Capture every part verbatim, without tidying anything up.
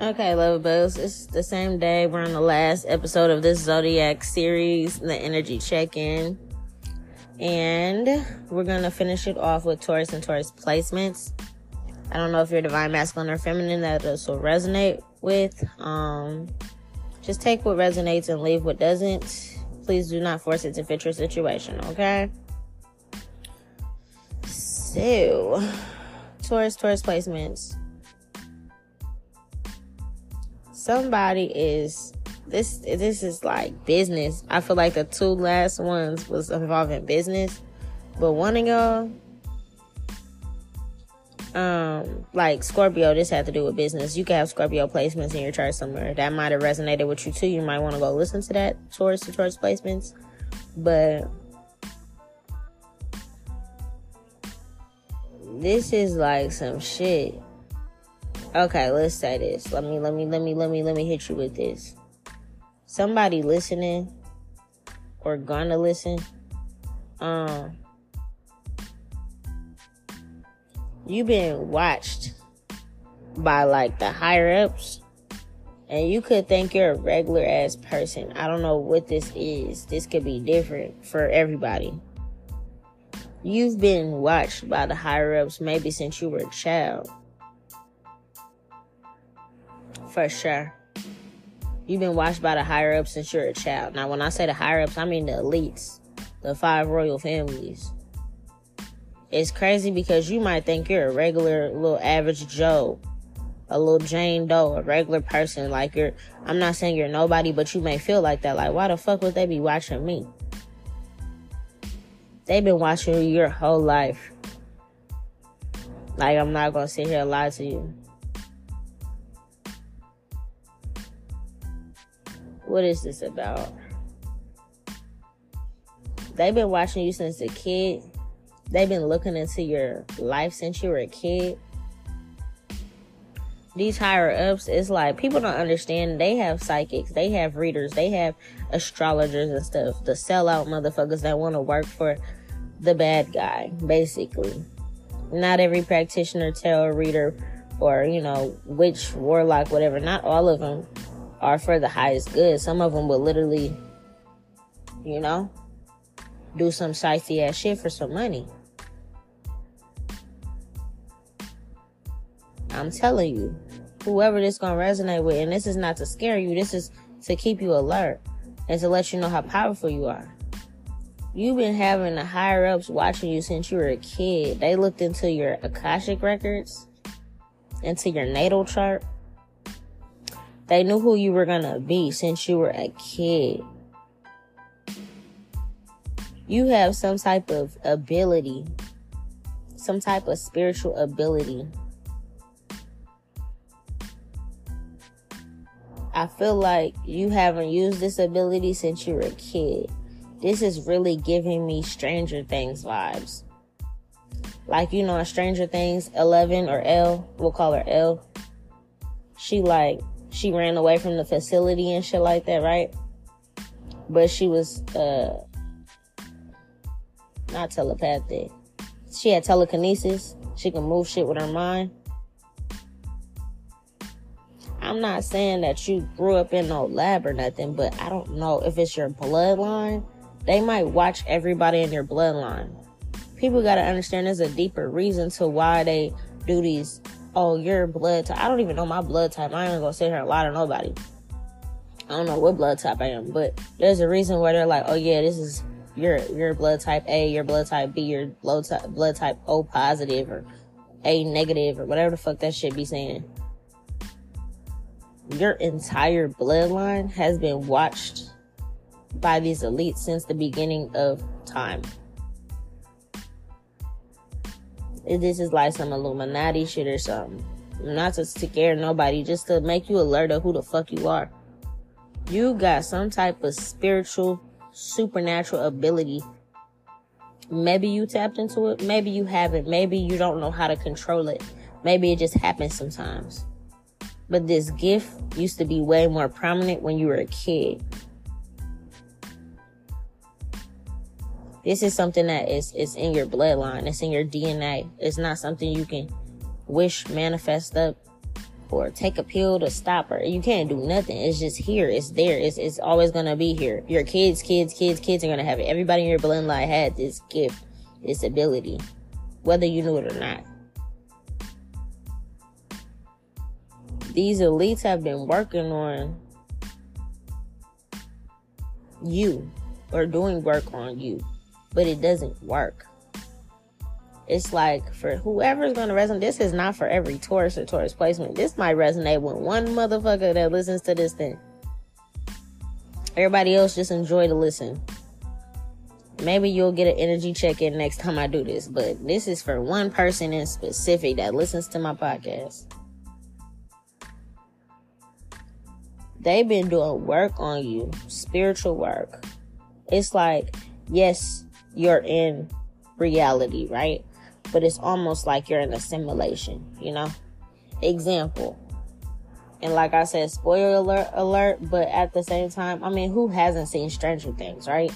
Okay, love bugs, it's the same day. We're on the last episode of this Zodiac series, the energy check-in. And we're going to finish it off with Taurus and Taurus placements. I don't know if you're divine masculine or feminine, that this will resonate with. Um, just take what resonates and leave what doesn't. Please do not force it to fit your situation, okay? So, Taurus, Taurus placements. Somebody is, this This is like business. I feel like the two last ones was involving business. But one of y'all, um, like Scorpio, this had to do with business. You could have Scorpio placements in your chart somewhere. That might have resonated with you too. You might want to go listen to that, Taurus to Taurus placements. But this is like some shit. Okay, let's say this. Let me, let me, let me, let me, let me hit you with this. Somebody listening or gonna listen. Um, you've been watched by like the higher ups, and you could think you're a regular ass person. I don't know what this is. This could be different for everybody. You've been watched by the higher ups maybe since you were a child. For sure. You've been watched by the higher-ups since you're a child. Now, when I say the higher-ups, I mean the elites, the five royal families. It's crazy because you might think you're a regular little average Joe, a little Jane Doe, a regular person. Like, you're, I'm not saying you're nobody, but you may feel like that. Like, why the fuck would they be watching me? They've been watching you your whole life. Like, I'm not gonna sit here and lie to you. What is this about? They've been watching you since a kid. They've been looking into your life since you were a kid. These higher-ups, it's like people don't understand. They have psychics. They have readers. They have astrologers and stuff. The sellout motherfuckers that want to work for the bad guy, basically. Not every practitioner, tarot reader, or, you know, witch, warlock, whatever. Not all of them are for the highest good. Some of them will literally, you know, do some shifty ass shit for some money. I'm telling you, whoever this gonna resonate with, and this is not to scare you, this is to keep you alert and to let you know how powerful you are. You've been having the higher ups watching you since you were a kid. They looked into your Akashic records, into your natal chart. They knew who you were gonna be since you were a kid. You have some type of ability, some type of spiritual ability. I feel like you haven't used this ability since you were a kid. This is really giving me Stranger Things vibes. Like, you know, in Stranger Things, Eleven or Elle, we'll call her Elle. She like, She ran away from the facility and shit like that, right? But she was, uh, not telepathic. She had telekinesis. She can move shit with her mind. I'm not saying that you grew up in no lab or nothing, but I don't know if it's your bloodline. They might watch everybody in your bloodline. People gotta understand there's a deeper reason to why they do these. Oh, your blood type. I don't even know my blood type. I ain't gonna sit here and lie to nobody. I don't know what blood type I am, but there's a reason where they're like, oh yeah, this is your your blood type A, your blood type B, your blood type blood type O positive or A negative or whatever the fuck that shit be saying. Your entire bloodline has been watched by these elites since the beginning of time. This is like some Illuminati shit or something. Not to scare nobody, just to make you alert of who the fuck you are. You got some type of spiritual, supernatural ability. Maybe you tapped into it. Maybe you haven't. Maybe you don't know how to control it. Maybe it just happens sometimes. but this gift used to be way more prominent when you were a kid. This is something that is, is in your bloodline. It's in your D N A. It's not something you can wish, manifest up, or take a pill to stop her. You can't do nothing. It's just here. It's there. It's, it's always going to be here. Your kids, kids, kids, kids are going to have it. Everybody in your bloodline had this gift, this ability, whether you knew it or not. These elites have been working on you or doing work on you, but it doesn't work. It's like, for whoever's going to resonate, this is not for every Taurus or Taurus placement. This might resonate with one motherfucker that listens to this thing. Everybody else just enjoy to listen. Maybe you'll get an energy check-in next time I do this, but this is for one person in specific that listens to my podcast. They've been doing work on you, spiritual work. It's like, yes, you're in reality, right? But it's almost like you're in a simulation, you know? Example. And like I said, spoiler alert, alert, but at the same time, I mean, who hasn't seen Stranger Things, right?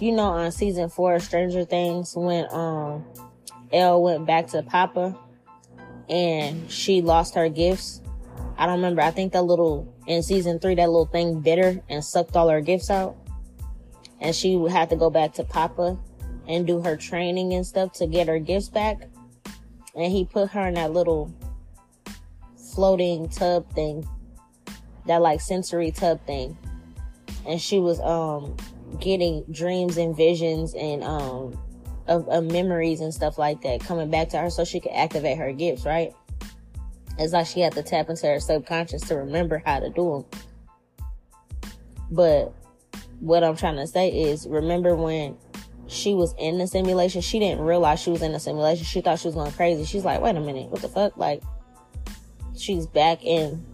You know, on season four of Stranger Things, when um Elle went back to Papa and she lost her gifts. I don't remember. I think that little, in season three, that little thing bit her and sucked all her gifts out. And she had to go back to Papa and do her training and stuff to get her gifts back. And he put her in that little floating tub thing, that like sensory tub thing. And she was um getting dreams and visions and um of, of memories and stuff like that coming back to her so she could activate her gifts, right? It's like she had to tap into her subconscious to remember how to do them. But what I'm trying to say is, remember when she was in the simulation, she didn't realize she was in the simulation. She thought she was going crazy. She's like, wait a minute, what the fuck? Like, she's back in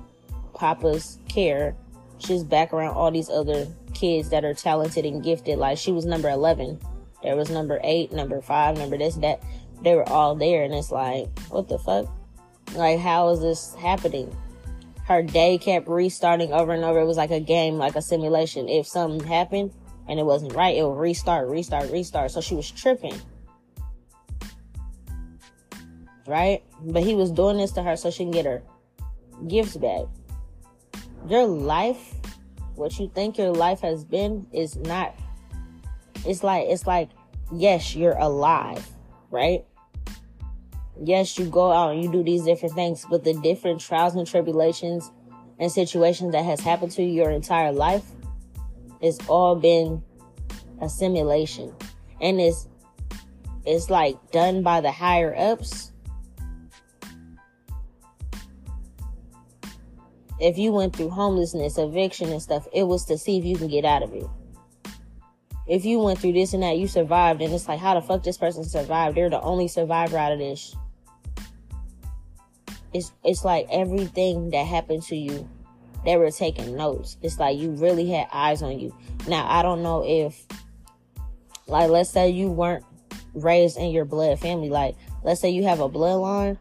Papa's care. She's back around all these other kids that are talented and gifted. Like, she was number eleven. There was number eight, number five, number this, that. They were all there. And it's like, what the fuck? Like, how is this happening? Her day kept restarting over and over. It was like a game, like a simulation. If something happened and it wasn't right, it would restart, restart, restart. So she was tripping. Right? But he was doing this to her so she can get her gifts back. Your life, what you think your life has been, is not. It's like, it's like, yes, you're alive, right? Yes, you go out and you do these different things, but the different trials and tribulations and situations that has happened to you your entire life, it's all been a simulation. And it's, it's like done by the higher ups. If you went through homelessness, eviction and stuff, it was to see if you can get out of it. If you went through this and that, you survived. And it's like, how the fuck this person survived? They're the only survivor out of this. It's, it's like everything that happened to you, they were taking notes. It's like you really had eyes on you. Now, I don't know if, like, let's say you weren't raised in your blood family. Like, let's say you have a bloodline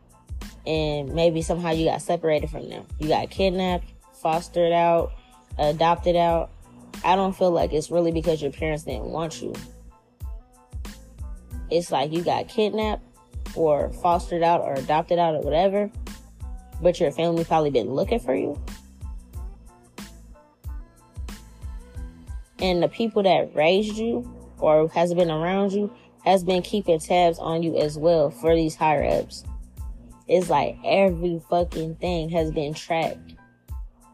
and maybe somehow you got separated from them. You got kidnapped, fostered out, adopted out. I don't feel like it's really because your parents didn't want you. It's like you got kidnapped or fostered out or adopted out or whatever, but your family probably been looking for you. And the people that raised you or has been around you has been keeping tabs on you as well for these higher ups. It's like every fucking thing has been tracked.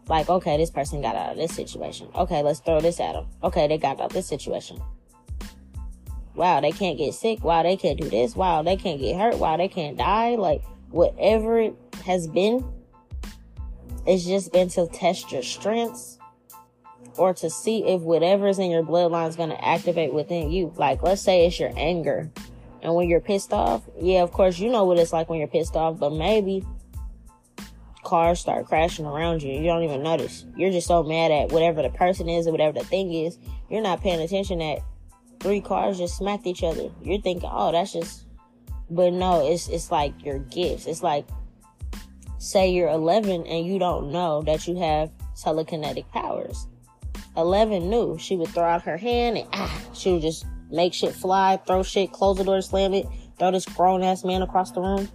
Like, okay, this person got out of this situation. Okay, let's throw this at them. Okay, they got out of this situation. Wow, they can't get sick. Wow, they can't do this. Wow, they can't get hurt. Wow, they can't die. Like, whatever it has been, it's just been to test your strengths, or to see if whatever is in your bloodline is going to activate within you. Like, let's say it's your anger. And when you're pissed off, yeah, of course, you know what it's like when you're pissed off. But maybe cars start crashing around you. You don't even notice. You're just so mad at whatever the person is or whatever the thing is. You're not paying attention that three cars just smacked each other. You're thinking, oh, that's just... But no, it's it's like your gifts. It's like say you're eleven and you don't know that you have telekinetic powers. eleven knew. She would throw out her hand and ah, she would just make shit fly, throw shit, close the door, slam it, throw this grown-ass man across the room.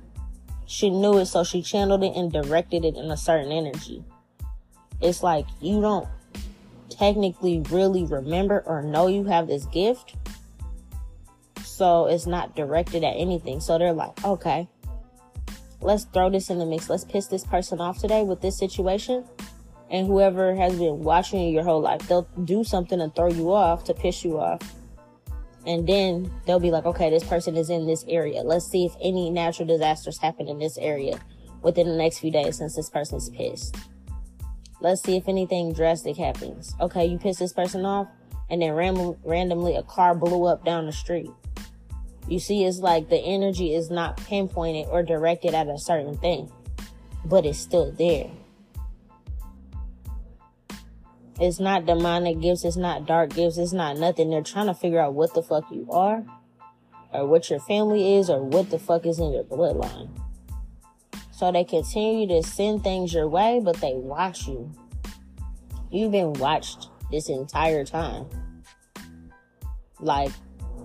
She knew it, so she channeled it and directed it in a certain energy. It's like you don't technically really remember or know you have this gift, so it's not directed at anything. So they're like, okay, let's throw this in the mix. Let's piss this person off today with this situation. And whoever has been watching you your whole life, they'll do something to throw you off, to piss you off. And then they'll be like, okay, this person is in this area. Let's see if any natural disasters happen in this area within the next few days since this person's pissed. Let's see if anything drastic happens. Okay, you piss this person off, and then ram- randomly a car blew up down the street. You see, it's like the energy is not pinpointed or directed at a certain thing, but it's still there. It's not demonic gifts, it's not dark gifts, it's not nothing. They're trying to figure out what the fuck you are, or what your family is, or what the fuck is in your bloodline. So they continue to send things your way, but they watch you. You've been watched this entire time. Like,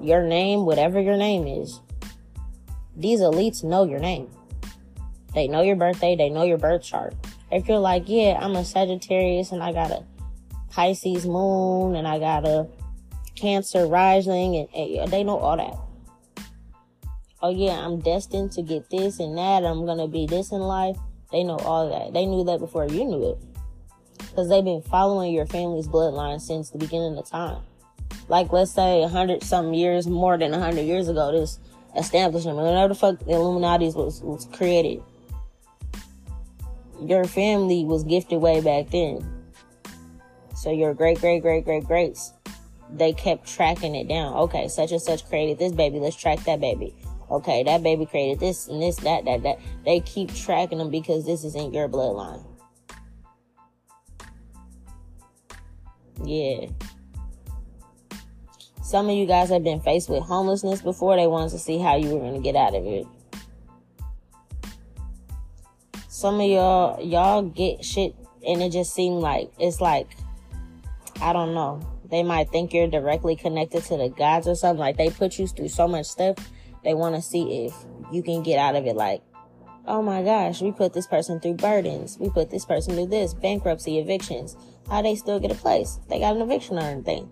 your name, whatever your name is, these elites know your name. They know your birthday, they know your birth chart. If you're like, yeah, I'm a Sagittarius, and I got a Pisces moon, and I got a Cancer rising, and, and they know all that. Oh yeah, I'm destined to get this and that, I'm gonna be this in life. They know all that. They knew that before you knew it, because they've been following your family's bloodline since the beginning of time. Like, let's say a hundred something years, more than a hundred years ago, this establishment, whatever the fuck the Illuminati was, was created, your family was gifted way back then. So your great, great, great, great, greats, they kept tracking it down. Okay, such and such created this baby. Let's track that baby. Okay, that baby created this and this, that, that, that. They keep tracking them because this isn't your bloodline. Yeah. Some of you guys have been faced with homelessness before. They wanted to see how you were going to get out of it. Some of y'all, y'all get shit and it just seemed like, it's like, I don't know. They might think you're directly connected to the gods or something. Like, they put you through so much stuff, they want to see if you can get out of it. Like, oh my gosh, we put this person through burdens. We put this person through this, bankruptcy, evictions. How they still get a place? They got an eviction or anything.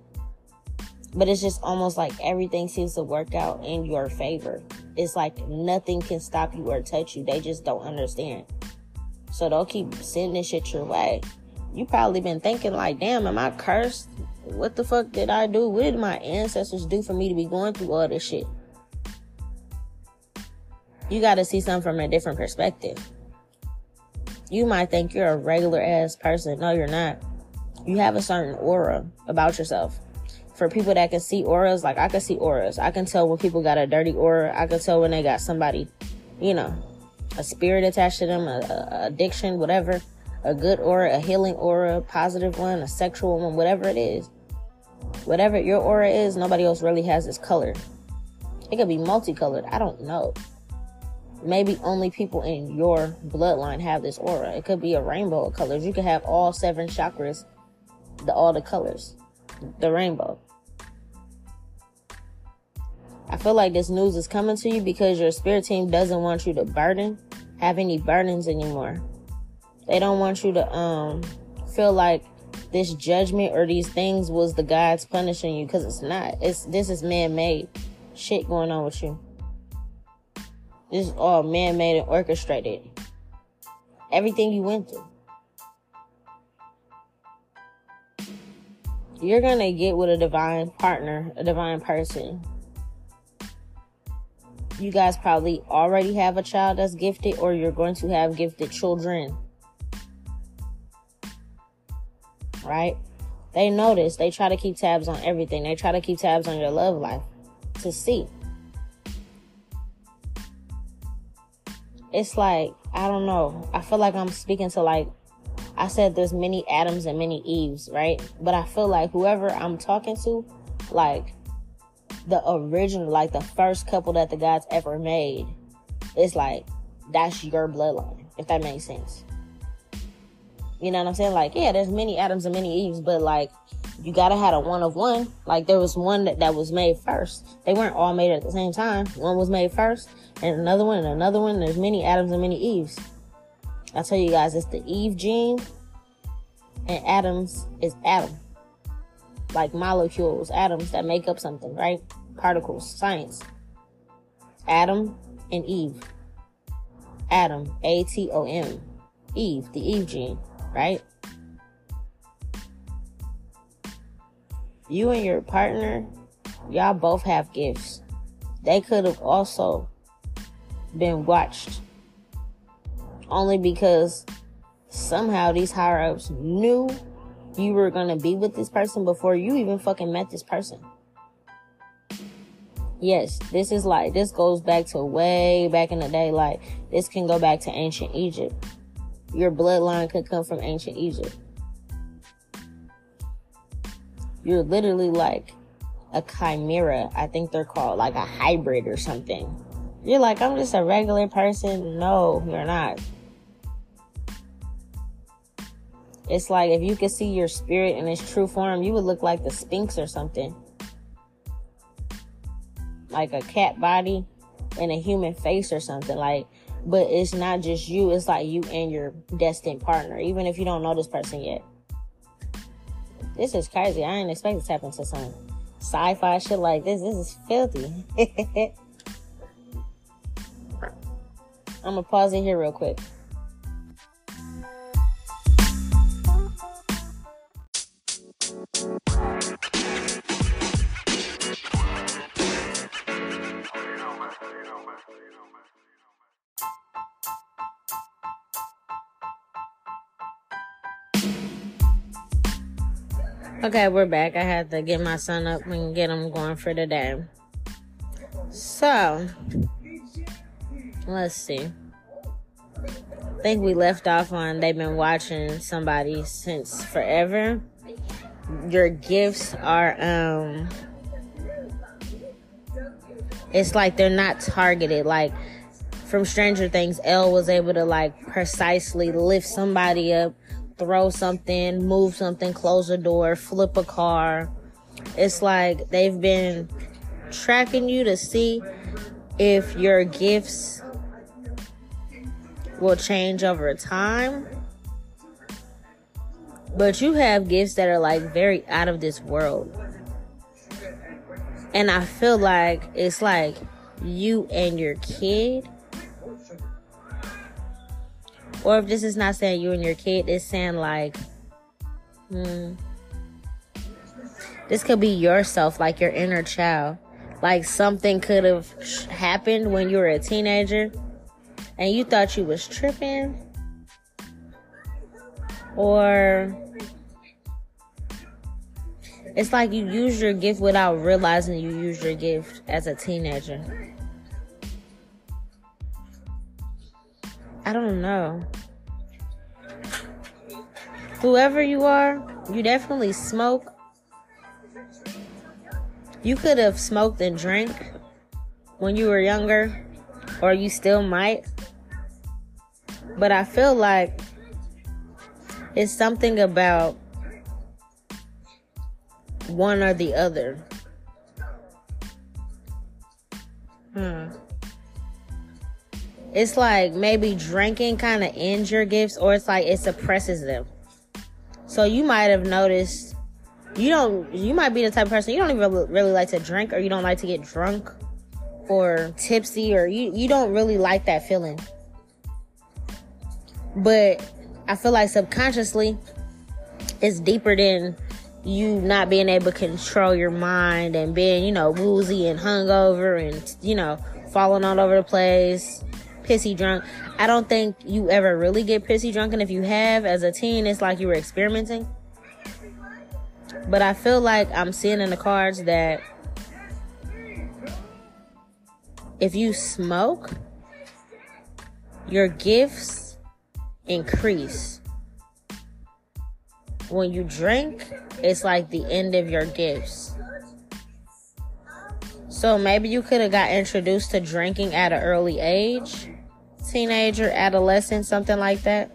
But it's just almost like everything seems to work out in your favor. It's like nothing can stop you or touch you. They just don't understand. So they'll keep sending shit your way. You probably been thinking like, damn, am I cursed? What the fuck did I do? What did my ancestors do for me to be going through all this shit? You got to see something from a different perspective. You might think you're a regular ass person. No, you're not. You have a certain aura about yourself. For people that can see auras, like I can see auras. I can tell when people got a dirty aura. I can tell when they got somebody, you know, a spirit attached to them, a, a addiction, whatever. A good aura, a healing aura, a positive one, a sexual one, whatever it is. Whatever your aura is, nobody else really has this color. It could be multicolored. I don't know. Maybe only people in your bloodline have this aura. It could be a rainbow of colors. You could have all seven chakras, the, all the colors, the rainbow. I feel like this news is coming to you because your spirit team doesn't want you to burden, have any burdens anymore. They don't want you to um, feel like this judgment or these things was the gods punishing you, because it's not. It's this is man-made shit going on with you. This is all man-made and orchestrated. Everything you went through. You're going to get with a divine partner, a divine person. You guys probably already have a child that's gifted, or you're going to have gifted children. Right? They notice. They try to keep tabs on everything. They try to keep tabs on your love life to see. It's like, I don't know. I feel like I'm speaking to, like, I said there's many Adams and many Eves, right? But I feel like whoever I'm talking to, like, the original, like, the first couple that the gods ever made, it's like, that's your bloodline. if that makes sense. You know what I'm saying? Like, yeah, there's many Adams and many Eves, but like, you gotta have a one of one. Like, there was one that, that was made first. They weren't all made at the same time. One was made first, and another one, and another one. There's many Adams and many Eves. I tell you guys, it's the Eve gene, and Adams is atom. Like molecules, atoms that make up something, right? Particles, science. Adam and Eve. Adam, A T O M. Eve, the Eve gene, right? You and your partner, y'all both have gifts. They could have also been watched. Only because somehow these higher-ups knew you were going to be with this person before you even fucking met this person. Yes, this is like, this goes back to way back in the day. Like, this can go back to ancient Egypt. Your bloodline could come from ancient Egypt. You're literally like a chimera. I think they're called like a hybrid or something. You're like, I'm just a regular person. No, you're not. It's like if you could see your spirit in its true form, you would look like the Sphinx or something. Like a cat body and a human face or something. Like, but it's not just you. It's like you and your destined partner, even if you don't know this person yet. This is crazy. I didn't expect this to happen to some sci-fi shit like this. This is filthy. I'm going to pause it here real quick. Okay, we're back. I had to get my son up and get him going for the day. So, let's see. I think we left off on they've been watching somebody since forever. Your gifts are, um, it's like they're not targeted. Like, from Stranger Things, Elle was able to, like, precisely lift somebody up, throw something, move something, close a door, flip a car. It's like they've been tracking you to see if your gifts will change over time. But you have gifts that are like very out of this world. And I feel like it's like you and your kid. Or if this is not saying you and your kid, it's saying like, hmm, this could be yourself, like your inner child. Like something could have happened when you were a teenager and you thought you was tripping. Or it's like you use your gift without realizing you used your gift as a teenager. I don't know. Whoever you are, you definitely smoke. You could have smoked and drank when you were younger, or you still might. But I feel like it's something about one or the other. Hmm. It's like maybe drinking kind of ends your gifts, or it's like it suppresses them. So you might have noticed you don't, you might be the type of person you don't even really like to drink, or you don't like to get drunk or tipsy, or you, you don't really like that feeling. But I feel like subconsciously it's deeper than you not being able to control your mind and being, you know, woozy and hungover and, you know, falling all over the place. Pissy drunk. I don't think you ever really get pissy drunk, and if you have as a teen, it's like you were experimenting. But I feel like I'm seeing in the cards that if you smoke, your gifts increase. When you drink, it's like the end of your gifts. So maybe you could have got introduced to drinking at an early age. teenager, adolescent, something like that?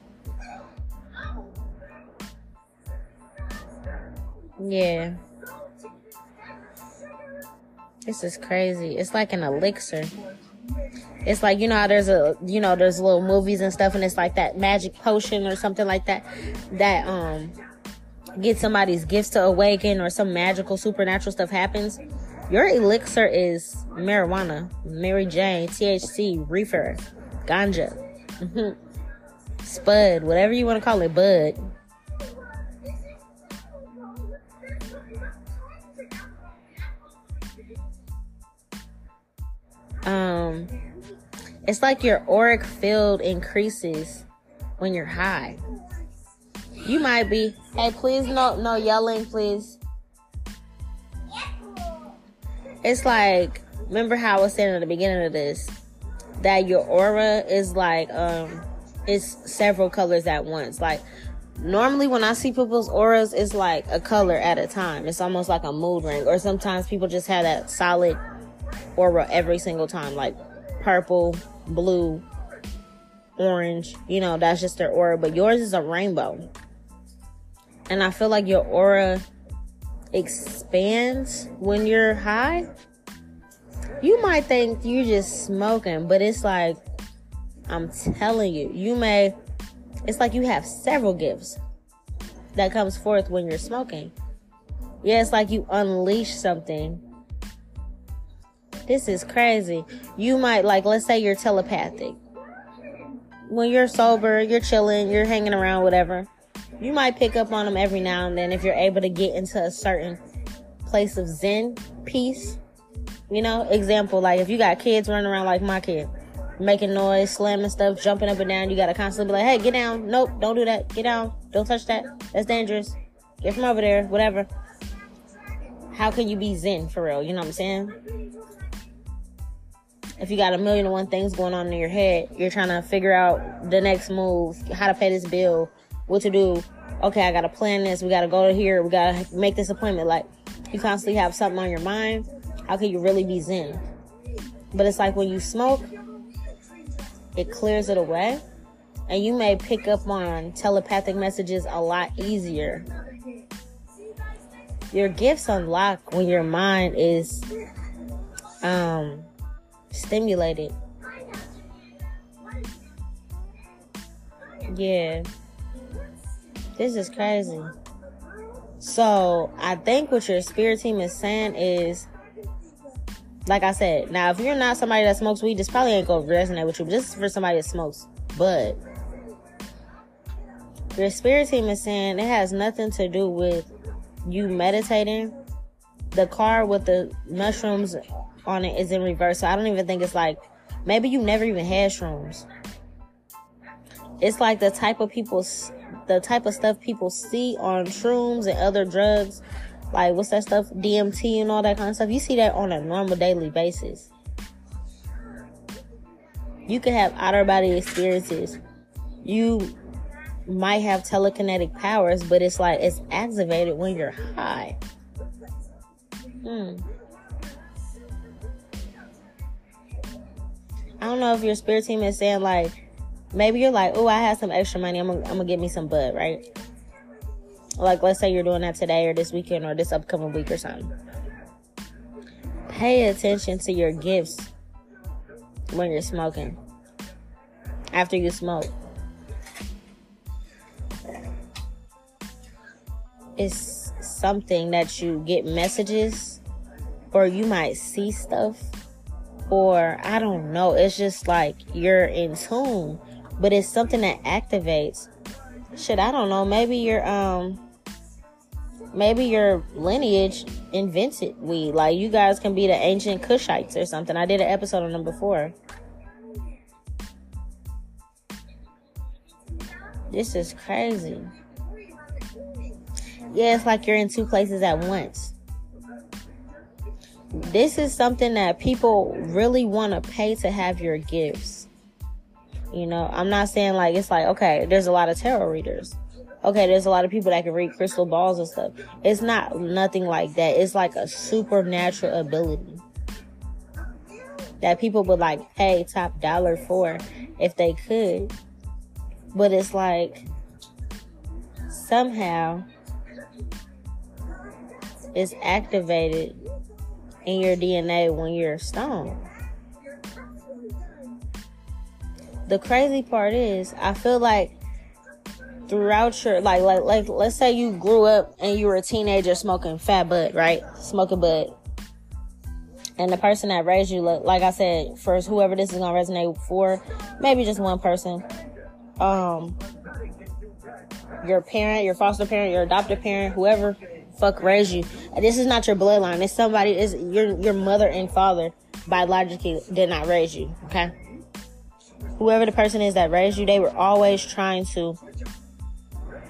Yeah. This is crazy. It's like an elixir. It's like, you know how there's a, you know, there's little movies and stuff, and it's like that magic potion or something like that, that um get somebody's gifts to awaken or some magical supernatural stuff happens. Your elixir is marijuana, Mary Jane, T H C, reefer, ganja, mm-hmm. spud, whatever you want to call it, bud. Um, it's like your auric field increases when you're high. You might be, hey, please, no, no yelling, please. It's like, remember how I was saying at the beginning of this, that your aura is like, um, it's several colors at once. Like, normally when I see people's auras, it's like a color at a time. It's almost like a mood ring. Or sometimes people just have that solid aura every single time, like purple, blue, orange. You know, that's just their aura. But yours is a rainbow. And I feel like your aura expands when you're high. You might think you just smoking, but it's like, I'm telling you, you may, it's like you have several gifts that comes forth when you're smoking. Yeah, it's like you unleash something. This is crazy. You might, like, let's say you're telepathic. When you're sober, you're chilling, you're hanging around, whatever. You might pick up on them every now and then if you're able to get into a certain place of zen, peace. You know, example, like if you got kids running around like my kid, making noise, slamming stuff, jumping up and down, you got to constantly be like, hey, get down. Nope, don't do that. Get down. Don't touch that. That's dangerous. Get from over there, whatever. How can you be zen for real? You know what I'm saying? If you got a million and one things going on in your head, you're trying to figure out the next move, how to pay this bill, what to do. Okay, I gotta plan this. We gotta go to here. We gotta make this appointment. Like, you constantly have something on your mind. How can you really be zen? But it's like when you smoke, it clears it away, and you may pick up on telepathic messages a lot easier. Your gifts unlock when your mind is um stimulated. Yeah. This is crazy. So, I think what your spirit team is saying is, like I said, now if you're not somebody that smokes weed, this probably ain't gonna resonate with you. This is for somebody that smokes. But your spirit team is saying it has nothing to do with you meditating. The card with the mushrooms on it is in reverse. So I don't even think it's like, maybe you never even had shrooms. It's like the type of people's the type of stuff people see on shrooms and other drugs, like what's that stuff, D M T and all that kind of stuff. You see that on a normal daily basis. You could have outer body experiences. You might have telekinetic powers, but it's like it's activated when you're high. Hmm. I don't know if your spirit team is saying, like, maybe you're like, oh, I have some extra money. I'm going to get me some bud, right? Like, let's say you're doing that today or this weekend or this upcoming week or something. Pay attention to your gifts when you're smoking. After you smoke. It's something that you get messages, or you might see stuff, or I don't know. It's just like you're in tune. But it's something that activates. Shit, I don't know. Maybe your um, maybe your lineage invented weed. Like, you guys can be the ancient Kushites or something. I did an episode on them before. This is crazy. Yeah, it's like you're in two places at once. This is something that people really want to pay to have your gifts. You know, I'm not saying, like, it's like, okay, there's a lot of tarot readers. Okay, there's a lot of people that can read crystal balls and stuff. It's not nothing like that. It's like a supernatural ability. that people would like pay top dollar for if they could. But it's like somehow it's activated in your D N A when you're a stone. The crazy part is, I feel like throughout your, like, like, like, let's say you grew up and you were a teenager smoking fat bud, right? Smoking bud. And the person that raised you, like I said, for whoever this is going to resonate for, maybe just one person. Um, your parent, your foster parent, your adoptive parent, whoever fuck raised you. This is not your bloodline. It's somebody, it's your, your mother and father biologically did not raise you, okay? Whoever the person is that raised you, they were always trying to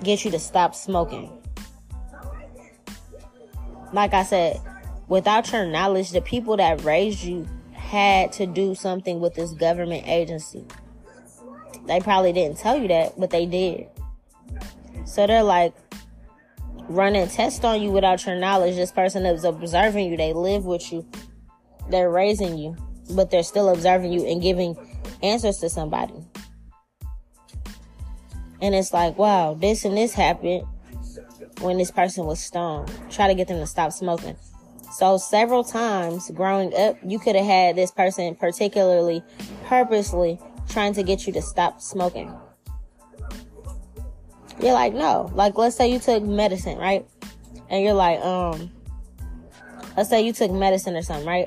get you to stop smoking. Like I said, without your knowledge, the people that raised you had to do something with this government agency. They probably didn't tell you that, but they did. So they're like running tests on you without your knowledge. This person is observing you. They live with you. They're raising you, but they're still observing you and giving answers to somebody. And it's like, wow, this and this happened when this person was stoned. Try to get them to stop smoking. So several times growing up, you could have had this person particularly purposely trying to get you to stop smoking. You're like, no. Like, let's say you took medicine, right? And you're like, um, let's say you took medicine or something, right?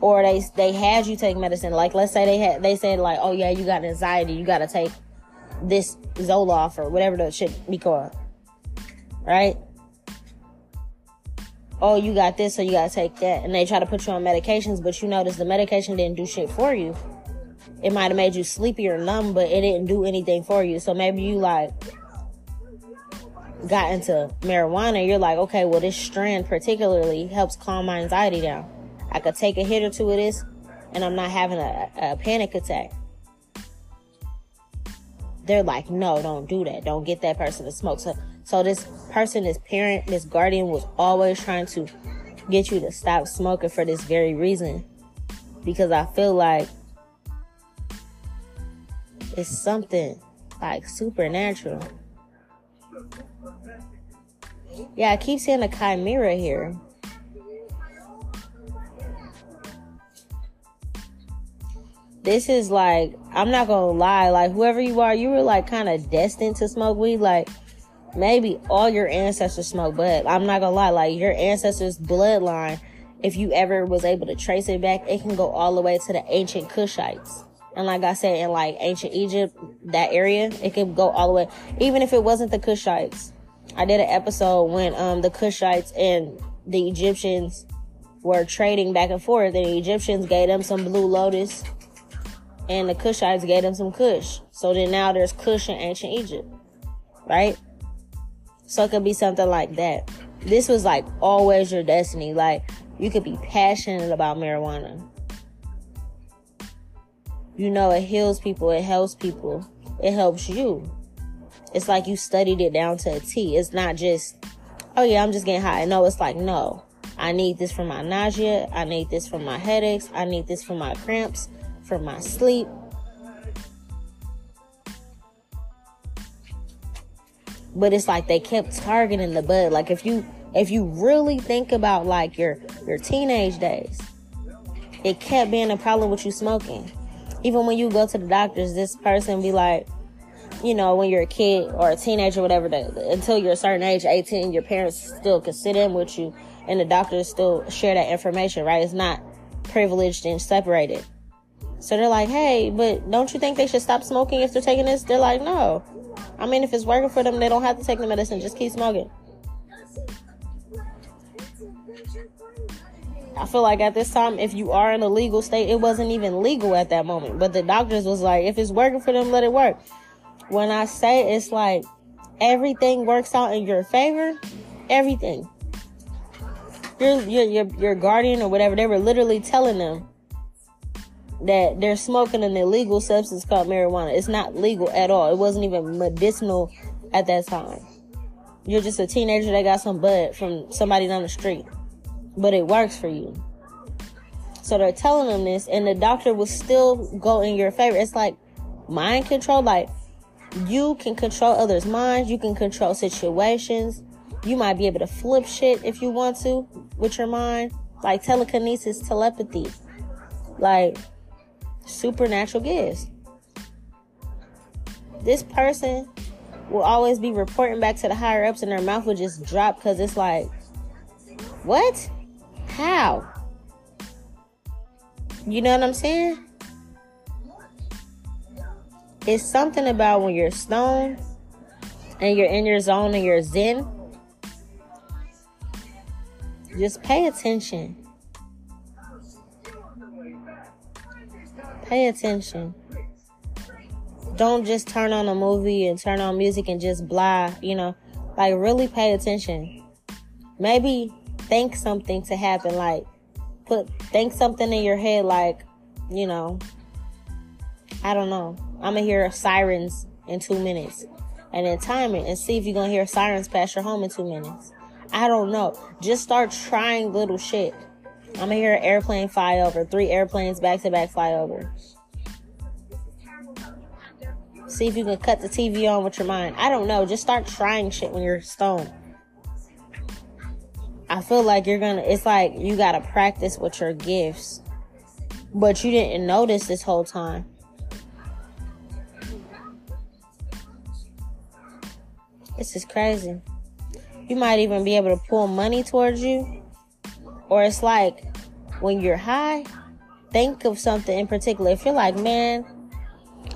Or they they had you take medicine. Like, let's say they had they said, like, oh, yeah, you got anxiety. You got to take this Zoloft or whatever that shit be called, right? Oh, you got this, so you got to take that. And they try to put you on medications, but you notice the medication didn't do shit for you. It might have made you sleepy or numb, but it didn't do anything for you. So maybe you, like, got into marijuana. You're like, okay, well, this strand particularly helps calm my anxiety down. I could take a hit or two of this, and I'm not having a, a panic attack. They're like, no, don't do that. Don't get that person to smoke. So, so this person, this parent, this guardian was always trying to get you to stop smoking for this very reason. Because I feel like it's something like supernatural. Yeah, I keep seeing a chimera here. This is like, I'm not gonna lie, like whoever you are, you were like kind of destined to smoke weed. Like maybe all your ancestors smoked bud. I'm not gonna lie, like your ancestors' bloodline, if you ever was able to trace it back, it can go all the way to the ancient Kushites. And like I said, in like ancient Egypt, that area, it could go all the way. Even if it wasn't the Kushites, I did an episode when um the Kushites and the Egyptians were trading back and forth, and the Egyptians gave them some blue lotus. And the Kushites gave them some Kush. So then now there's Kush in ancient Egypt. Right? So it could be something like that. This was like always your destiny. Like you could be passionate about marijuana. You know, it heals people. It helps people. It helps you. It's like you studied it down to a T. It's not just, oh yeah, I'm just getting high. No, it's like, no. I need this for my nausea. I need this for my headaches. I need this for my cramps. For my sleep. But it's like they kept targeting the bud. Like if you if you really think about like your your teenage days, it kept being a problem with you smoking. Even when you go to the doctors, this person be like, you know, when you're a kid or a teenager or whatever, until you're a certain age, eighteen, your parents still can sit in with you and the doctors still share that information, right? It's not privileged and separated. So they're like, hey, but don't you think they should stop smoking if they're taking this? They're like, no. I mean, if it's working for them, they don't have to take the medicine. Just keep smoking. I feel like at this time, if you are in a legal state, it wasn't even legal at that moment. But the doctors was like, if it's working for them, let it work. When I say it's like everything works out in your favor, everything. Your, your, your, your guardian or whatever, they were literally telling them that they're smoking an illegal substance called marijuana. It's not legal at all. It wasn't even medicinal at that time. You're just a teenager that got some bud from somebody down the street. But it works for you. So they're telling them this, and the doctor will still go in your favor. It's like mind control. Like, you can control others' minds. You can control situations. You might be able to flip shit if you want to with your mind. Like telekinesis, telepathy. Like, supernatural gifts. This person will always be reporting back to the higher ups, and their mouth will just drop because it's like, what? How? You know what I'm saying? It's something about when you're stoned and you're in your zone and you're zen. Just pay attention. Pay attention. Don't just turn on a movie and turn on music and just blah, you know. Like, really pay attention. Maybe think something to happen. Like, put think something in your head. Like, you know, I don't know. I'm going to hear sirens in two minutes. And then time it and see if you're going to hear sirens past your home in two minutes. I don't know. Just start trying little shit. I'm going to hear an airplane fly over. Three airplanes back-to-back fly over. See if you can cut the T V on with your mind. I don't know. Just start trying shit when you're stoned. I feel like you're going to... It's like you got to practice with your gifts. But you didn't notice this whole time. This is crazy. You might even be able to pull money towards you. Or it's like, when you're high, think of something in particular. If you're like, man,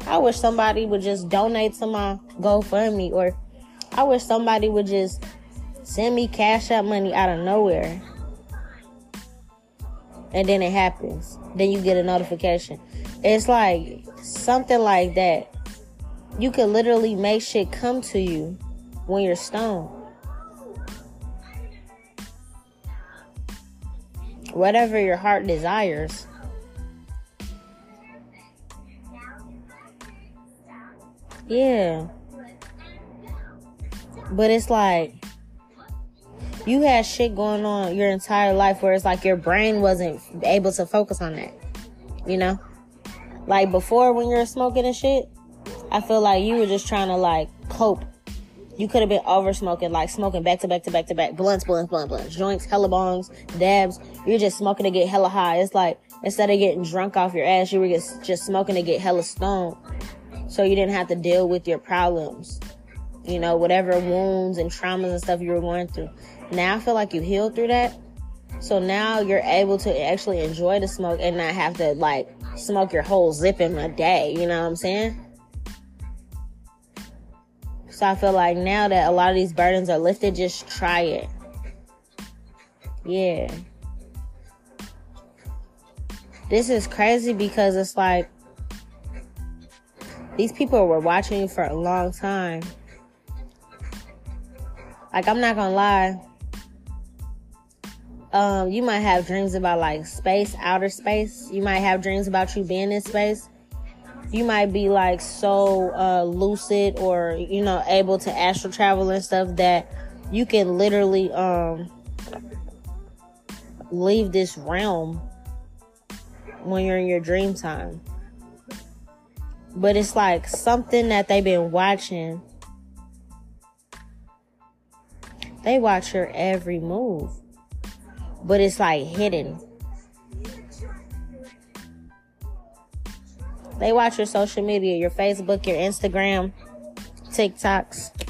I wish somebody would just donate to my GoFundMe. Or I wish somebody would just send me Cash App money out of nowhere. And then it happens. Then you get a notification. It's like, something like that. You could literally make shit come to you when you're stoned. Whatever your heart desires. Yeah. But it's like, you had shit going on your entire life where it's like your brain wasn't able to focus on that. You know? Like, before, when you're smoking and shit, I feel like you were just trying to, like, cope. You could have been over smoking, like smoking back to back to back to back. Blunts, blunts, blunts, blunts. Joints, hella bongs, dabs. You're just smoking to get hella high. It's like, instead of getting drunk off your ass, you were just, just smoking to get hella stoned. So you didn't have to deal with your problems. You know, whatever wounds and traumas and stuff you were going through. Now I feel like you healed through that. So now you're able to actually enjoy the smoke and not have to, like, smoke your whole zip in a day. You know what I'm saying? So I feel like now that a lot of these burdens are lifted, just try it. Yeah. This is crazy because it's like, these people were watching you for a long time. Like, I'm not gonna lie. Um, you might have dreams about, like, space, outer space. You might have dreams about you being in space. You might be, like, so uh, lucid or, you know, able to astral travel and stuff that you can literally um, leave this realm when you're in your dream time. But it's, like, something that they've been watching. They watch your every move. But it's, like, hidden. They watch your social media, your Facebook, your Instagram, TikToks,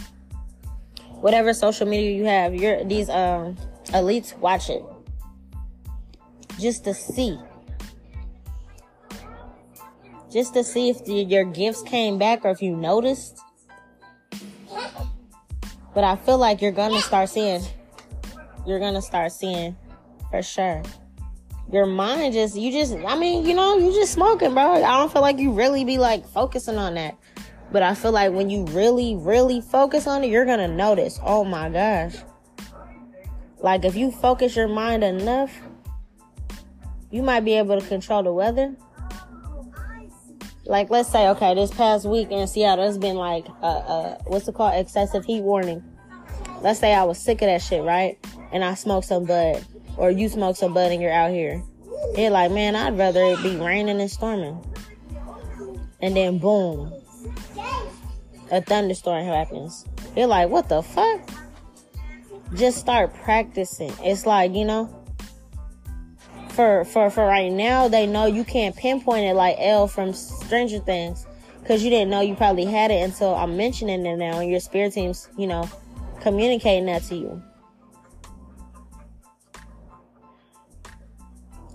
whatever social media you have. Your these um, elites watch it just to see, just to see if the, your gifts came back or if you noticed. But I feel like you're gonna start seeing, you're gonna start seeing for sure. Your mind just, you just, I mean, you know, you just smoking, bro. I don't feel like you really be, like, focusing on that. But I feel like when you really, really focus on it, you're going to notice. Oh, my gosh. Like, if you focus your mind enough, you might be able to control the weather. Like, let's say, okay, this past week in Seattle, it's been, like, a, a, what's it called? Excessive heat warning. Let's say I was sick of that shit, right? And I smoked some bud. Or you smoke some bud and you're out here. They're like, man, I'd rather it be raining and storming. And then boom, a thunderstorm happens. They're like, what the fuck? Just start practicing. It's like, you know, for, for, for right now, they know you can't pinpoint it like Elle from Stranger Things, because you didn't know you probably had it until I'm mentioning it now and your spirit team's, you know, communicating that to you.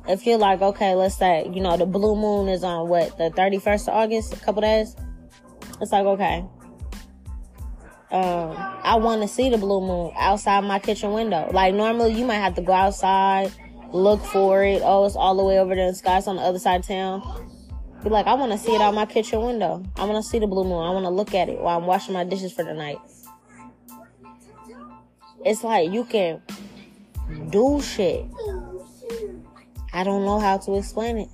If you're like, okay, let's say, you know, the blue moon is on what, the thirty-first of August, a couple days? It's like, okay, um, I want to see the blue moon outside my kitchen window. Like, normally you might have to go outside, look for it. Oh, it's all the way over there in the sky. It's on the other side of town. Be like, I want to see it out my kitchen window. I want to see the blue moon. I want to look at it while I'm washing my dishes for the night. It's like, you can do shit. I don't know how to explain it.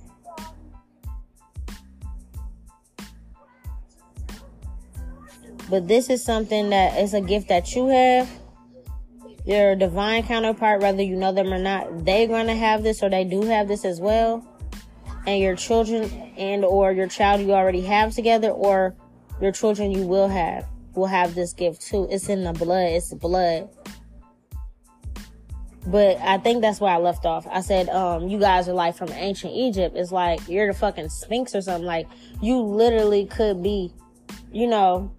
But this is something that is a gift that you have. Your divine counterpart, whether you know them or not, they're going to have this, or they do have this as well. And your children and or your child you already have together, or your children you will have, will have this gift too. It's in the blood. It's the blood. But I think that's where I left off. I said, um, you guys are like from ancient Egypt. It's like you're the fucking Sphinx or something. Like, you literally could be, you know,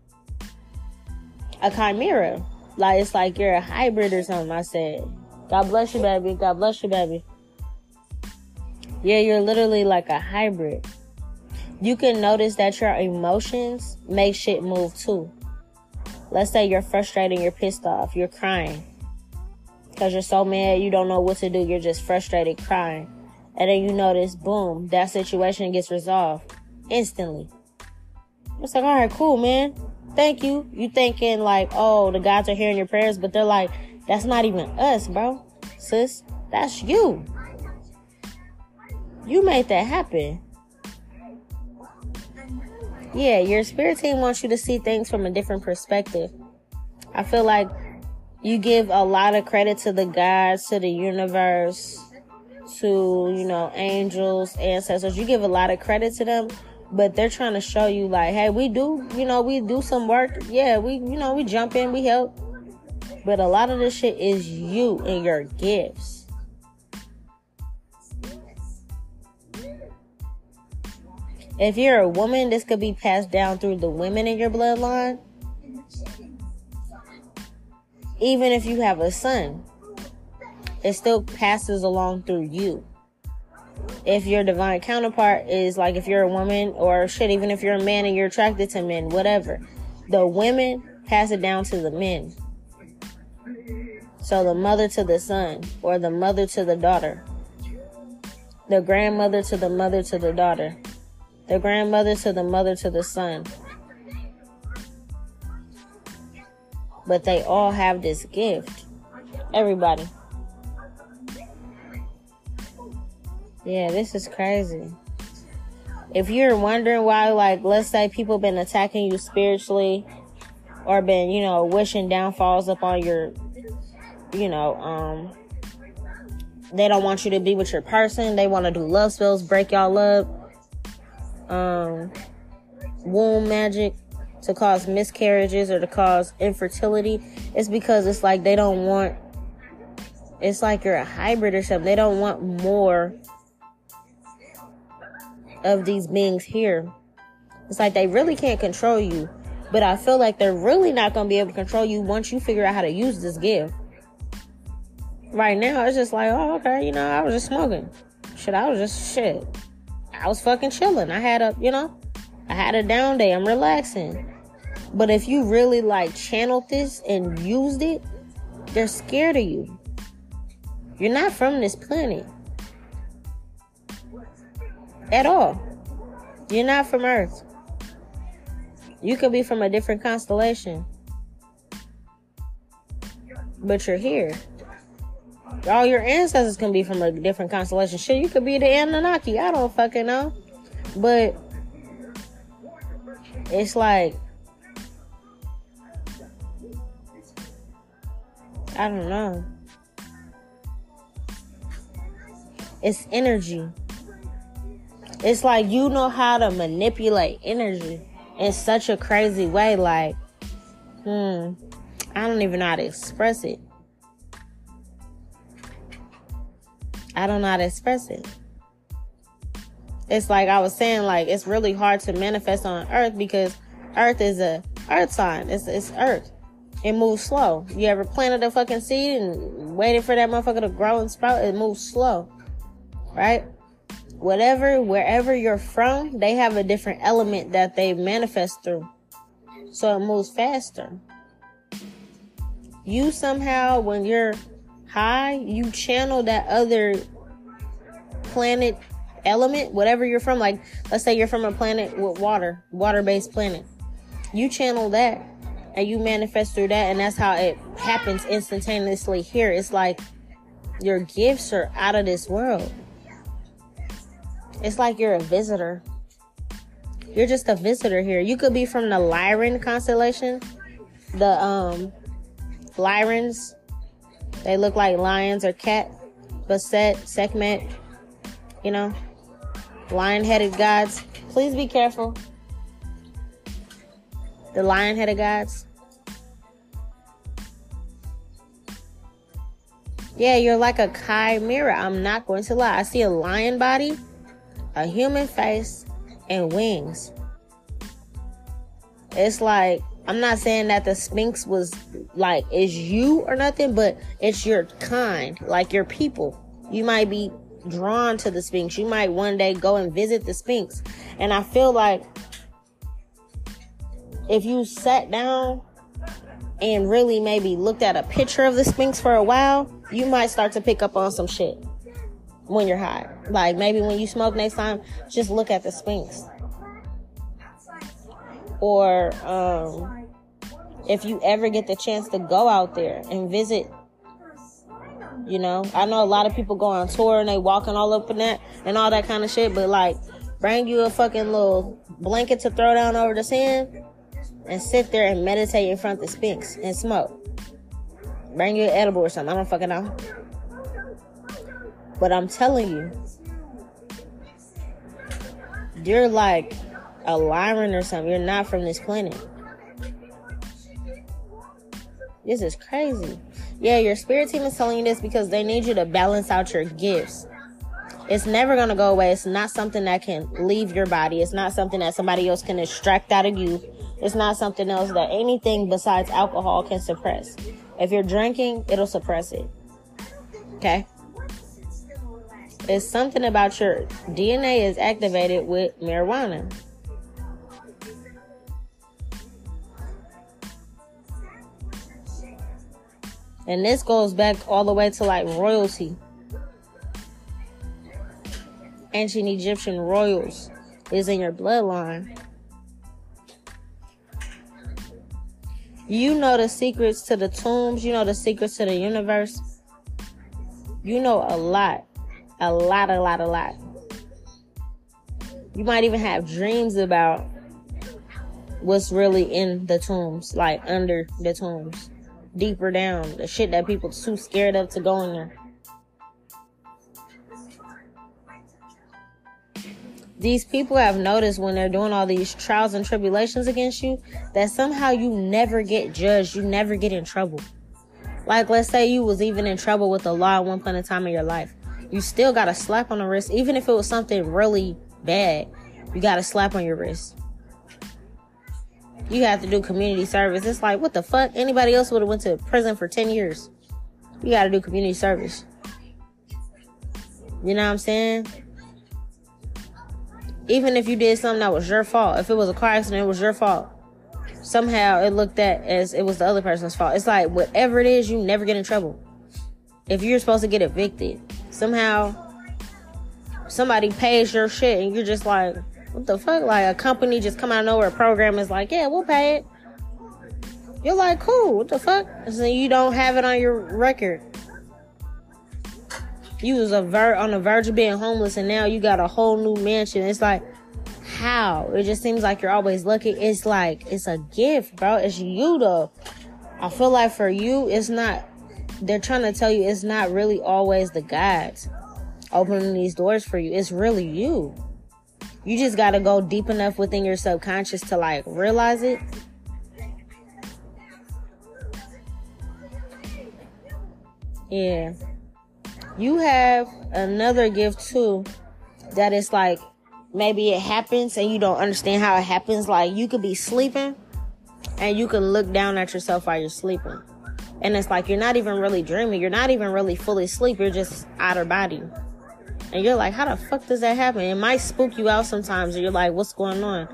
a chimera. Like, it's like you're a hybrid or something. I said, God bless you, baby. God bless you, baby. Yeah, you're literally like a hybrid. You can notice that your emotions make shit move too. Let's say you're frustrated, you're pissed off, you're crying. Because you're so mad, you don't know what to do. You're just frustrated, crying. And then you notice, boom, that situation gets resolved instantly. It's like, all right, cool, man. Thank you. You thinking like, oh, the gods are hearing your prayers. But they're like, that's not even us, bro. Sis, that's you. You made that happen. Yeah, your spirit team wants you to see things from a different perspective. I feel like you give a lot of credit to the gods, to the universe, to, you know, angels, ancestors. You give a lot of credit to them, but they're trying to show you like, hey, we do, you know, we do some work. Yeah, we, you know, we jump in, we help. But a lot of this shit is you and your gifts. If you're a woman, this could be passed down through the women in your bloodline. Even if you have a son, it still passes along through you. If your divine counterpart is like, if you're a woman or shit, even if you're a man and you're attracted to men, whatever, the women pass it down to the men. So the mother to the son, or the mother to the daughter, the grandmother to the mother to the daughter, the grandmother to the mother to the son. But they all have this gift. Everybody. Yeah, this is crazy. If you're wondering why, like, let's say people been attacking you spiritually, or been, you know, wishing downfalls upon your, you know, um, they don't want you to be with your person. They want to do love spells, break y'all up, um, womb magic, to cause miscarriages or to cause infertility. It's because it's like they don't want, it's like you're a hybrid or something. They don't want more of these beings here. It's like they really can't control you, but I feel like they're really not going to be able to control you once you figure out how to use this gift. Right now, it's just like, oh, okay, you know, I was just smoking. Shit, I was just, shit. I was fucking chilling. I had a, you know, I had a down day. I'm relaxing. But if you really like channeled this and used it, they're scared of you. You're not from this planet. At all. You're not from Earth. You could be from a different constellation. But you're here. All your ancestors can be from a different constellation. Shit, you could be the Anunnaki. I don't fucking know. But it's like, I don't know. It's energy. It's like you know how to manipulate energy in such a crazy way. Like, hmm, I don't even know how to express it. I don't know how to express it. It's like I was saying, like, it's really hard to manifest on Earth because Earth is a Earth sign. It's it's Earth. It moves slow. You ever planted a fucking seed and waited for that motherfucker to grow and sprout? It moves slow, right? Whatever, wherever you're from, they have a different element that they manifest through. So it moves faster. You somehow, when you're high, you channel that other planet element, whatever you're from. Like, let's say you're from a planet with water, water-based planet. You channel that and you manifest through that, and that's how it happens instantaneously here. It's like your gifts are out of this world. It's like you're a visitor. You're just a visitor here. You could be from the Lyran constellation. The um, Lyrans, they look like lions or cat. Baset, Sekhmet, you know, lion-headed gods. Please be careful. The lion-headed gods. Yeah, you're like a chimera. I'm not going to lie. I see a lion body, a human face, and wings. It's like, I'm not saying that the Sphinx was like, is you or nothing, but it's your kind, like your people. You might be drawn to the Sphinx. You might one day go and visit the Sphinx. And I feel like if you sat down and really maybe looked at a picture of the Sphinx for a while, you might start to pick up on some shit. When you're high, like maybe when you smoke next time, just look at the Sphinx. Or um, if you ever get the chance to go out there and visit, you know, I know a lot of people go on tour and they walking all up in that and all that kind of shit, but like bring you a fucking little blanket to throw down over the sand and sit there and meditate in front of the Sphinx and smoke. Bring you an edible or something. I don't fucking know. But I'm telling you, you're like a Lyran or something. You're not from this planet. This is crazy. Yeah, your spirit team is telling you this because they need you to balance out your gifts. It's never going to go away. It's not something that can leave your body. It's not something that somebody else can extract out of you. It's not something else that anything besides alcohol can suppress. If you're drinking, it'll suppress it. Okay? It's something about your D N A is activated with marijuana. And this goes back all the way to like royalty. Ancient Egyptian royals is in your bloodline. You know the secrets to the tombs. You know the secrets to the universe. You know a lot. A lot, a lot, a lot. You might even have dreams about what's really in the tombs, like under the tombs, deeper down, the shit that people too scared of to go in there. These people have noticed when they're doing all these trials and tribulations against you that somehow you never get judged, you never get in trouble. Like, let's say you was even in trouble with the law at one point in time in your life. You still got a slap on the wrist. Even if it was something really bad, you got a slap on your wrist. You have to do community service. It's like, what the fuck? Anybody else would have went to prison for ten years. You got to do community service. You know what I'm saying? Even if you did something that was your fault. If it was a car accident, it was your fault. Somehow it looked at as it was the other person's fault. It's like, whatever it is, you never get in trouble. If you're supposed to get evicted, somehow somebody pays your shit and you're just like, what the fuck? Like a company just come out of nowhere, a program is like, yeah, we'll pay it. You're like, cool, what the fuck? And so you don't have it on your record. You was a ver- on the verge of being homeless and now you got a whole new mansion. It's like, how? It just seems like you're always lucky. It's like, it's a gift, bro. It's you though. I feel like for you, it's not. They're trying to tell you it's not really always the gods. opening these doors for you. It's really you. You just got to go deep enough within your subconscious to, like, realize it. Yeah. You have another gift, too, that is, like, maybe it happens and you don't understand how it happens. Like, you could be sleeping and you can look down at yourself while you're sleeping. And it's like, you're not even really dreaming. You're not even really fully asleep. You're just outer body. And you're like, how the fuck does that happen? It might spook you out sometimes. And you're like, what's going on?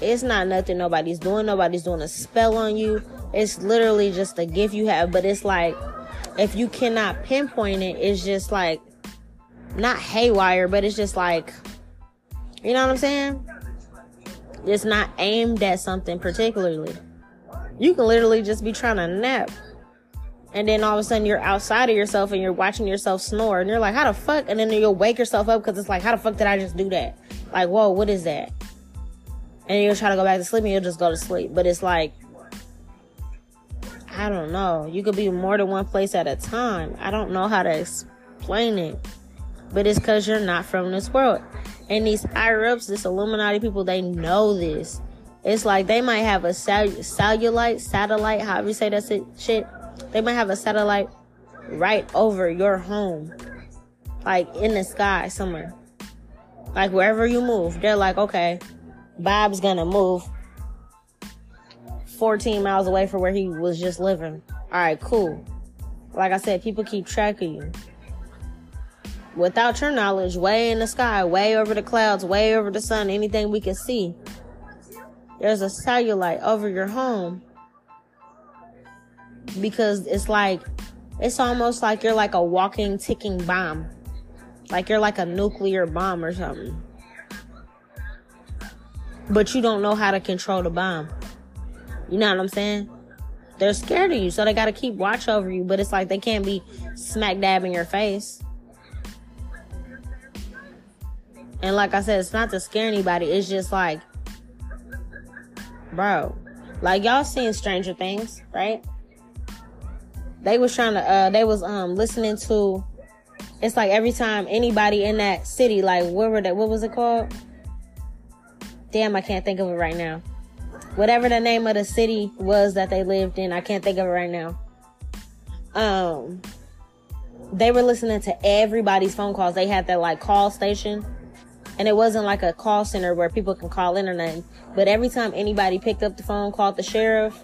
It's not nothing nobody's doing. Nobody's doing a spell on you. It's literally just a gift you have. But it's like, if you cannot pinpoint it, it's just like, not haywire, but it's just like, you know what I'm saying? It's not aimed at something particularly. You can literally just be trying to nap. And then all of a sudden you're outside of yourself and you're watching yourself snore. And you're like, how the fuck? And then you'll wake yourself up because it's like, how the fuck did I just do that? Like, whoa, what is that? And you'll try to go back to sleep and you'll just go to sleep. But it's like, I don't know. You could be more than one place at a time. I don't know how to explain it. But it's because you're not from this world. And these higher-ups, this Illuminati people, they know this. It's like they might have a cell- cellulite, satellite, however you say that shit. They might have a satellite right over your home, like in the sky somewhere. Like wherever you move, they're like, okay, Bob's gonna move fourteen miles away from where he was just living. All right, cool. Like I said, people keep track of you. Without your knowledge, way in the sky, way over the clouds, way over the sun, anything we can see, there's a cellulite over your home. Because it's like, it's almost like you're like a walking, ticking bomb. Like you're like a nuclear bomb or something. But you don't know how to control the bomb. You know what I'm saying? They're scared of you, so they got to keep watch over you. But it's like they can't be smack dab in your face. And like I said, it's not to scare anybody. It's just like, bro, like y'all seen Stranger Things, right? They was trying to, uh, they was um listening to, it's like every time anybody in that city, like where were they, what was it called? Damn, I can't think of it right now. Whatever the name of the city was that they lived in, I can't think of it right now. Um, they were listening to everybody's phone calls. They had that like call station. And it wasn't like a call center where people can call in or nothing. But every time anybody picked up the phone, called the sheriff,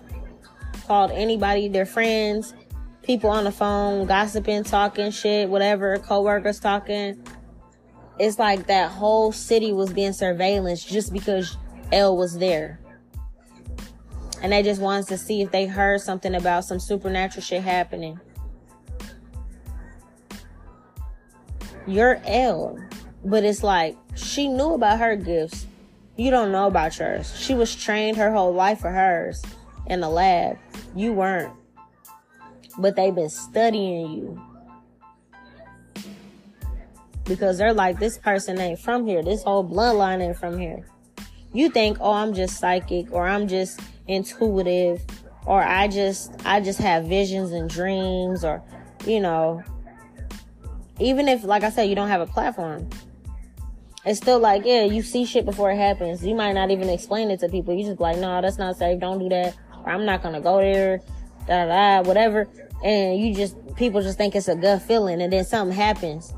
called anybody, their friends, people on the phone, gossiping, talking shit, whatever, coworkers talking. It's like that whole city was being surveillance just because L was there. And they just wanted to see if they heard something about some supernatural shit happening. You're L. But it's like, she knew about her gifts. You don't know about yours. She was trained her whole life for hers in the lab. You weren't. But they've been studying you. Because they're like, this person ain't from here. This whole bloodline ain't from here. You think, oh, I'm just psychic, or I'm just intuitive, or I just, I just have visions and dreams, or, you know. Even if, like I said, you don't have a platform. It's still like, yeah, you see shit before it happens. You might not even explain it to people. You just like, no, that's not safe. Don't do that. Or I'm not going to go there. Da, da, da, whatever. And you just, people just think it's a gut feeling. And then something happens.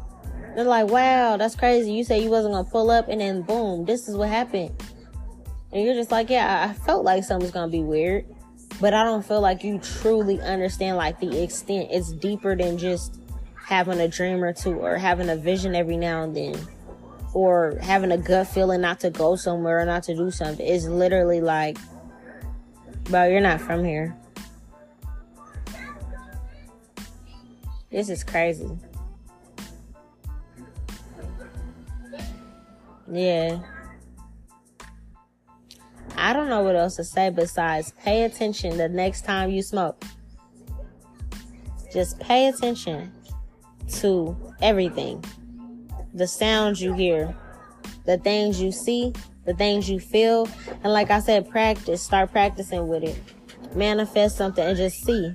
They're like, wow, that's crazy. You said you wasn't going to pull up. And then boom, this is what happened. And you're just like, yeah, I felt like something's going to be weird. But I don't feel like you truly understand, like, the extent. It's deeper than just having a dream or two, or having a vision every now and then, or having a gut feeling not to go somewhere or not to do something. It's literally like, bro, you're not from here. This is crazy. Yeah. I don't know what else to say besides pay attention the next time you smoke. Just pay attention to everything. The sounds you hear, the things you see, the things you feel. And like I said, practice. Start practicing with it. Manifest something and just see.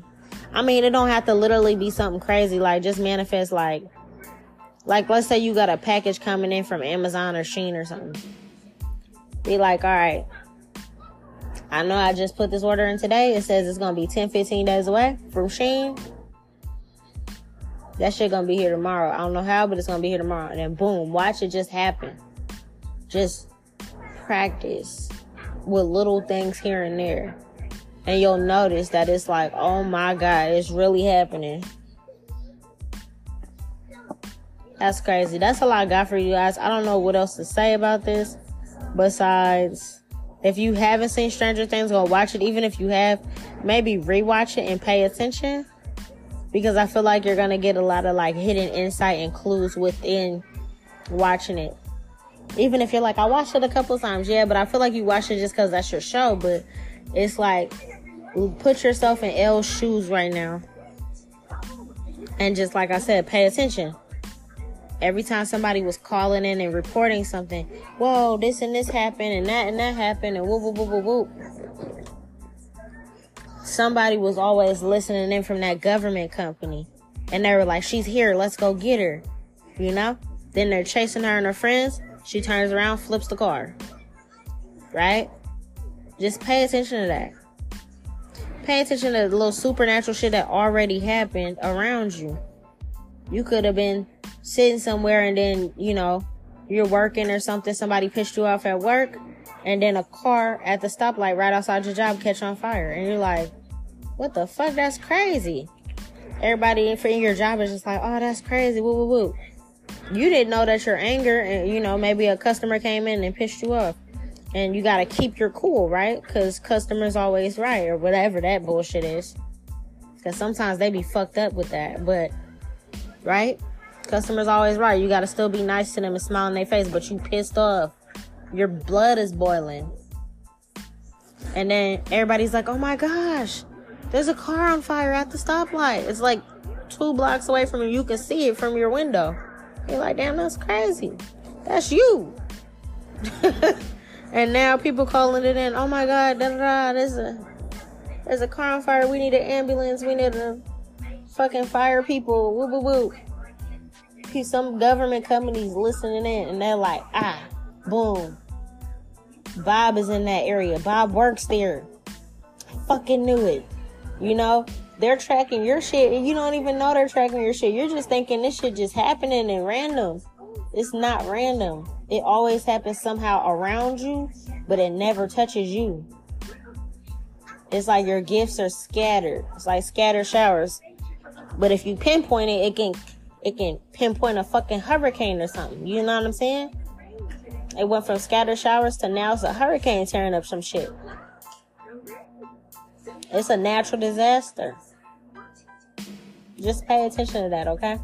I mean, it don't have to literally be something crazy. Like, just manifest, like, Like, let's say you got a package coming in from Amazon or Shein or something. Be like, all right, I know I just put this order in today. It says it's going to be ten, fifteen days away from Shein. That shit going to be here tomorrow. I don't know how, but it's going to be here tomorrow. And then boom, watch it just happen. Just practice with little things here and there. And you'll notice that it's like, oh my God, it's really happening. That's crazy. That's all I got for you guys. I don't know what else to say about this. Besides, if you haven't seen Stranger Things, go watch it. Even if you have, maybe rewatch it and pay attention. Because I feel like you're going to get a lot of like hidden insight and clues within watching it. Even if you're like, I watched it a couple times. Yeah, but I feel like you watch it just because that's your show. But it's like, put yourself in L's shoes right now. And just like I said, pay attention. Every time somebody was calling in and reporting something, whoa, this and this happened, and that and that happened, and whoop, whoop, whoop, whoop, whoop. Somebody was always listening in from that government company. And they were like, she's here, let's go get her. You know? Then they're chasing her and her friends. She turns around, flips the car. Right? Just pay attention to that. Pay attention to the little supernatural shit that already happened around you. You could have been sitting somewhere and then, you know, you're working or something, somebody pissed you off at work, and then a car at the stoplight right outside your job catch on fire, and you're like, what the fuck, that's crazy. Everybody in your job is just like, oh, that's crazy, woo woo woo. You didn't know that your anger, and you know, maybe a customer came in and pissed you off, and you gotta keep your cool, right? Because customers always right, or whatever that bullshit is, because sometimes they be fucked up with that, but right? Customers always right. You gotta still be nice to them and smile in their face, but you pissed off. Your blood is boiling. And then everybody's like, oh my gosh, there's a car on fire at the stoplight. It's like two blocks away from you. You can see it from your window. You're like, damn, that's crazy. That's you. And now people calling it in. Oh my God, da da da. There's a, there's a car on fire. We need an ambulance. We need a fucking fire people. Woo, woo, woo. Some government companies listening in, and they're like, ah, boom, Bob is in that area, Bob works there, I fucking knew it. You know, they're tracking your shit, and you don't even know they're tracking your shit. You're just thinking this shit just happening and random. It's not random. It always happens somehow around you, but it never touches you. It's like your gifts are scattered. It's like scattered showers, but if you pinpoint it, it can It can pinpoint a fucking hurricane or something. You know what I'm saying? It went from scattered showers to now it's a hurricane tearing up some shit. It's a natural disaster. Just pay attention to that, okay?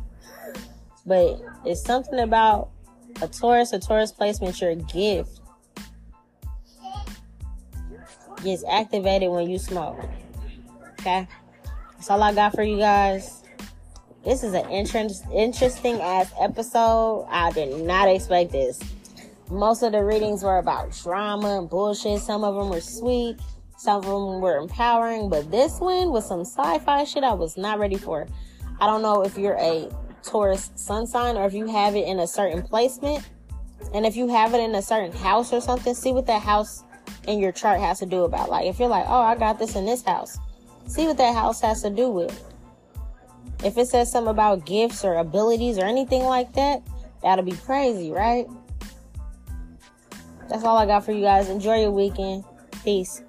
But it's something about a Taurus, a Taurus placement, your gift gets activated when you smoke. Okay? That's all I got for you guys. This is an interest, interesting-ass episode. I did not expect this. Most of the readings were about drama and bullshit. Some of them were sweet. Some of them were empowering. But this one was some sci-fi shit I was not ready for. I don't know if you're a Taurus sun sign or if you have it in a certain placement. And if you have it in a certain house or something, see what that house in your chart has to do about. Like, if you're like, oh, I got this in this house. See what that house has to do with. If it says something about gifts or abilities or anything like that, that'll be crazy, right? That's all I got for you guys. Enjoy your weekend. Peace.